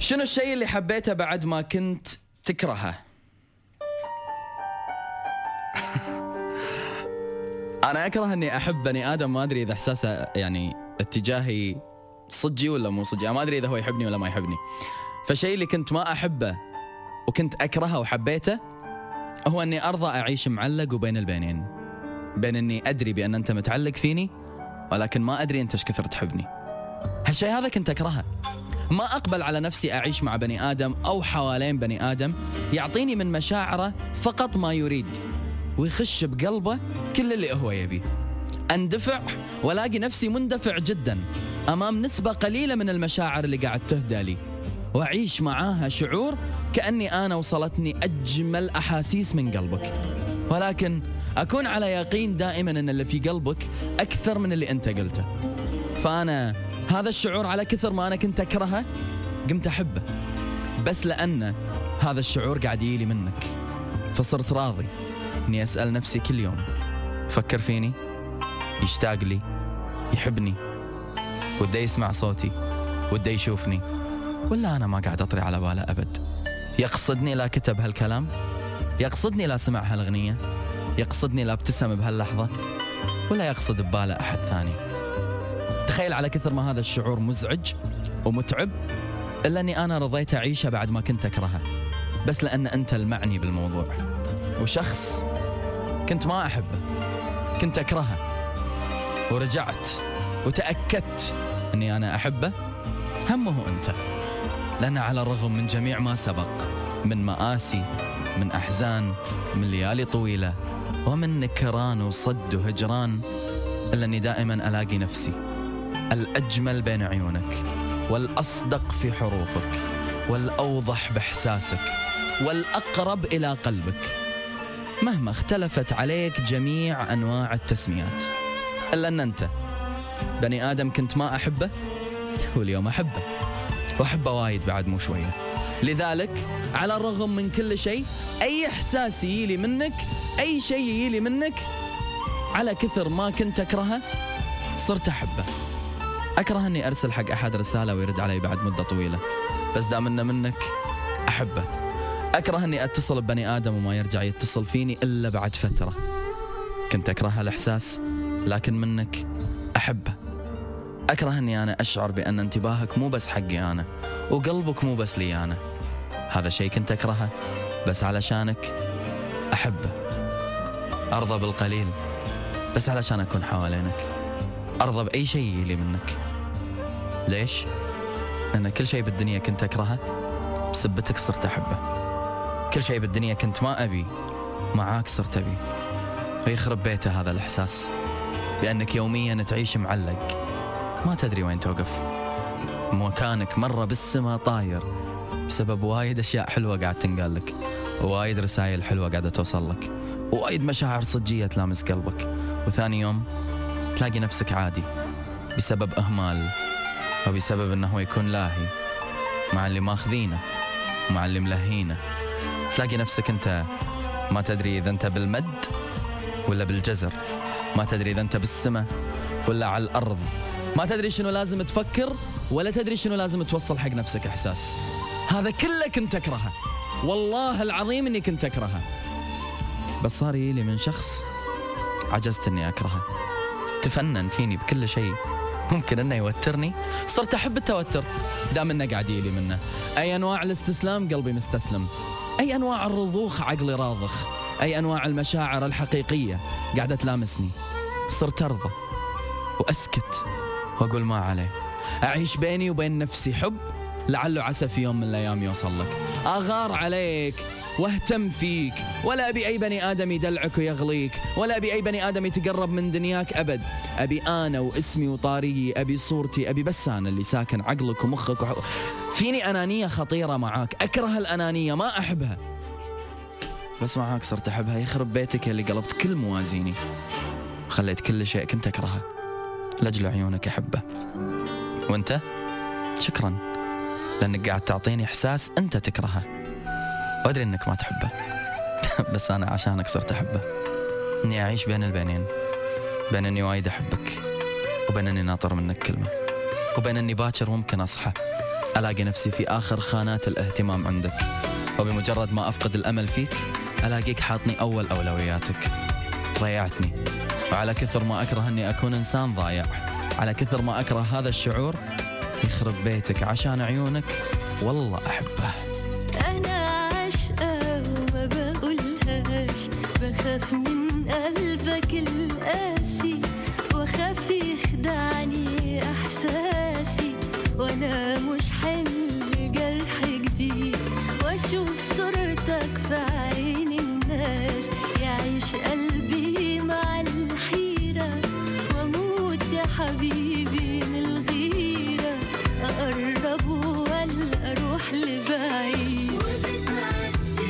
شنو الشيء اللي حبيته بعد ما كنت تكرهه؟ أنا أكره أني أحب بني آدم ما أدري إذا إحساسه يعني اتجاهي صجي ولا مو صجي، ما أدري إذا هو يحبني ولا ما يحبني. فالشيء اللي كنت ما أحبه وكنت أكرهه وحبيته هو أني أرضى أعيش معلق وبين البينين، بين أني أدري بأن أنت متعلق فيني ولكن ما أدري أنت إيش كثر تحبني. هالشيء هذا كنت أكرهه، ما أقبل على نفسي أعيش مع بني آدم أو حوالين بني آدم يعطيني من مشاعره فقط ما يريد ويخش بقلبه كل اللي هو يبي. أندفع ولاقي نفسي مندفع جدا أمام نسبة قليلة من المشاعر اللي قاعد تهدى لي، وأعيش معاها شعور كأني أنا وصلتني أجمل أحاسيس من قلبك، ولكن أكون على يقين دائما أن اللي في قلبك أكثر من اللي أنت قلته. فأنا هذا الشعور على كثر ما أنا كنت أكرهه قمت أحبه، بس لأن هذا الشعور قاعد يجيلي منك، فصرت راضي إني أسأل نفسي كل يوم، فكر فيني، يشتاق لي، يحبني، وده يسمع صوتي، وده يشوفني، ولا أنا ما قاعد أطري على باله أبد؟ يقصدني لا كتب هالكلام، يقصدني لا سمع هالغنية، يقصدني لا ابتسم بهاللحظة، ولا يقصد بباله أحد ثاني. تخيل على كثر ما هذا الشعور مزعج ومتعب، إلا أني أنا رضيت أعيشه بعد ما كنت أكرهه، بس لأن أنت المعني بالموضوع، وشخص كنت ما أحبه، كنت أكرهه، ورجعت وتأكدت أني أنا أحبه همه أنت، لأن على الرغم من جميع ما سبق، من مآسي، من أحزان، من ليالي طويلة، ومن نكران وصد وهجران، إلا أني دائما ألاقي نفسي الأجمل بين عيونك، والأصدق في حروفك، والأوضح بإحساسك، والأقرب إلى قلبك، مهما اختلفت عليك جميع أنواع التسميات، إلا أن أنت بني آدم كنت ما أحبه واليوم أحبه، وأحبه وايد بعد مو شوية. لذلك على الرغم من كل شيء، أي إحساس يجيلي منك، أي شيء يجيلي منك، على كثر ما كنت أكرهه صرت أحبه. أكره أني أرسل حق أحد رسالة ويرد علي بعد مدة طويلة، بس دام إنه منك أحبه. أكره أني أتصل ببني آدم وما يرجع يتصل فيني إلا بعد فترة، كنت أكره الإحساس لكن منك أحبه. أكره أني أنا أشعر بأن انتباهك مو بس حقي أنا، وقلبك مو بس لي أنا، هذا شيء كنت أكرهه بس علشانك أحبه. أرضى بالقليل بس علشان أكون حوالينك، أرضى بأي شيء يلي منك. ليش؟ لأن كل شيء بالدنيا كنت أكرهه بسبتك صرت أحبه، كل شيء بالدنيا كنت ما أبي معاك صرت أبي. فيخرب بيته هذا الإحساس بأنك يوميا تعيش معلق، ما تدري وين توقف، مكانك مرة بالسما طاير بسبب وايد أشياء حلوة قاعد تنقال لك، وايد رسائل حلوة قاعدة توصل لك، وايد مشاعر صجية تلامس قلبك، وثاني يوم تلاقي نفسك عادي بسبب إهمال، وبسبب أنه يكون لاهي مع اللي ماخذينه ومع اللي ملهينه. تلاقي نفسك أنت ما تدري إذا أنت بالمد ولا بالجزر، ما تدري إذا أنت بالسماء ولا على الأرض، ما تدري شنو لازم تفكر ولا تدري شنو لازم توصل حق نفسك إحساس. هذا كله كنت أكرهه، والله العظيم إني كنت أكرهه، بس صار يلي من شخص عجزت إني أكرهه، تفنن فيني بكل شيء ممكن أنه يوترني، صرت أحب التوتر دام إنه قاعد يلي منه. أي أنواع الاستسلام قلبي مستسلم، أي أنواع الرضوخ عقلي راضخ، أي أنواع المشاعر الحقيقية قاعدة تلامسني، صرت أرضى وأسكت وأقول ما عليه، أعيش بيني وبين نفسي حب لعله عسى في يوم من الأيام يوصل لك، أغار عليك واهتم فيك، ولا أبي أي بني آدم يدلعك ويغليك، ولا أبي أي بني آدم يتقرب من دنياك أبد. أبي أنا واسمي وطاري، أبي صورتي، أبي بس أنا اللي ساكن عقلك ومخك فيني أنانية خطيرة معاك، أكره الأنانية ما أحبها، بس معاك صرت أحبها. يخرب بيتك اللي قلبت كل موازيني، خليت كل شيء كنت أكرهه لأجل عيونك أحبه، وأنت شكرا لأنك قاعد تعطيني إحساس أنت تكرهه، وأدري أنك ما تحبه بس أنا عشانك صرت أحبه. أني أعيش بين البينين، بين أني وايد أحبك، وبين أني ناطر منك كلمة، وبين أني باكر ممكن أصحى ألاقي نفسي في آخر خانات الاهتمام عندك، وبمجرد ما أفقد الأمل فيك ألاقيك حاطني أول أولوياتك. ضيعتني، وعلى كثر ما أكره أني أكون إنسان ضايع، على كثر ما أكره هذا الشعور. يخرب بيتك عشان عيونك، والله أحبه. أنا عاشقة وما بقولهاش، بخاف من قلبك القاسي وخاف يخدعني إحساسي، وأنا مش حمل جرح جديد، وأشوف صورتك في عين الناس، يعيش قلبي مع الحيرة وأموت يا حبيبي من الغيرة، أقرب ولا أروح لبعيد.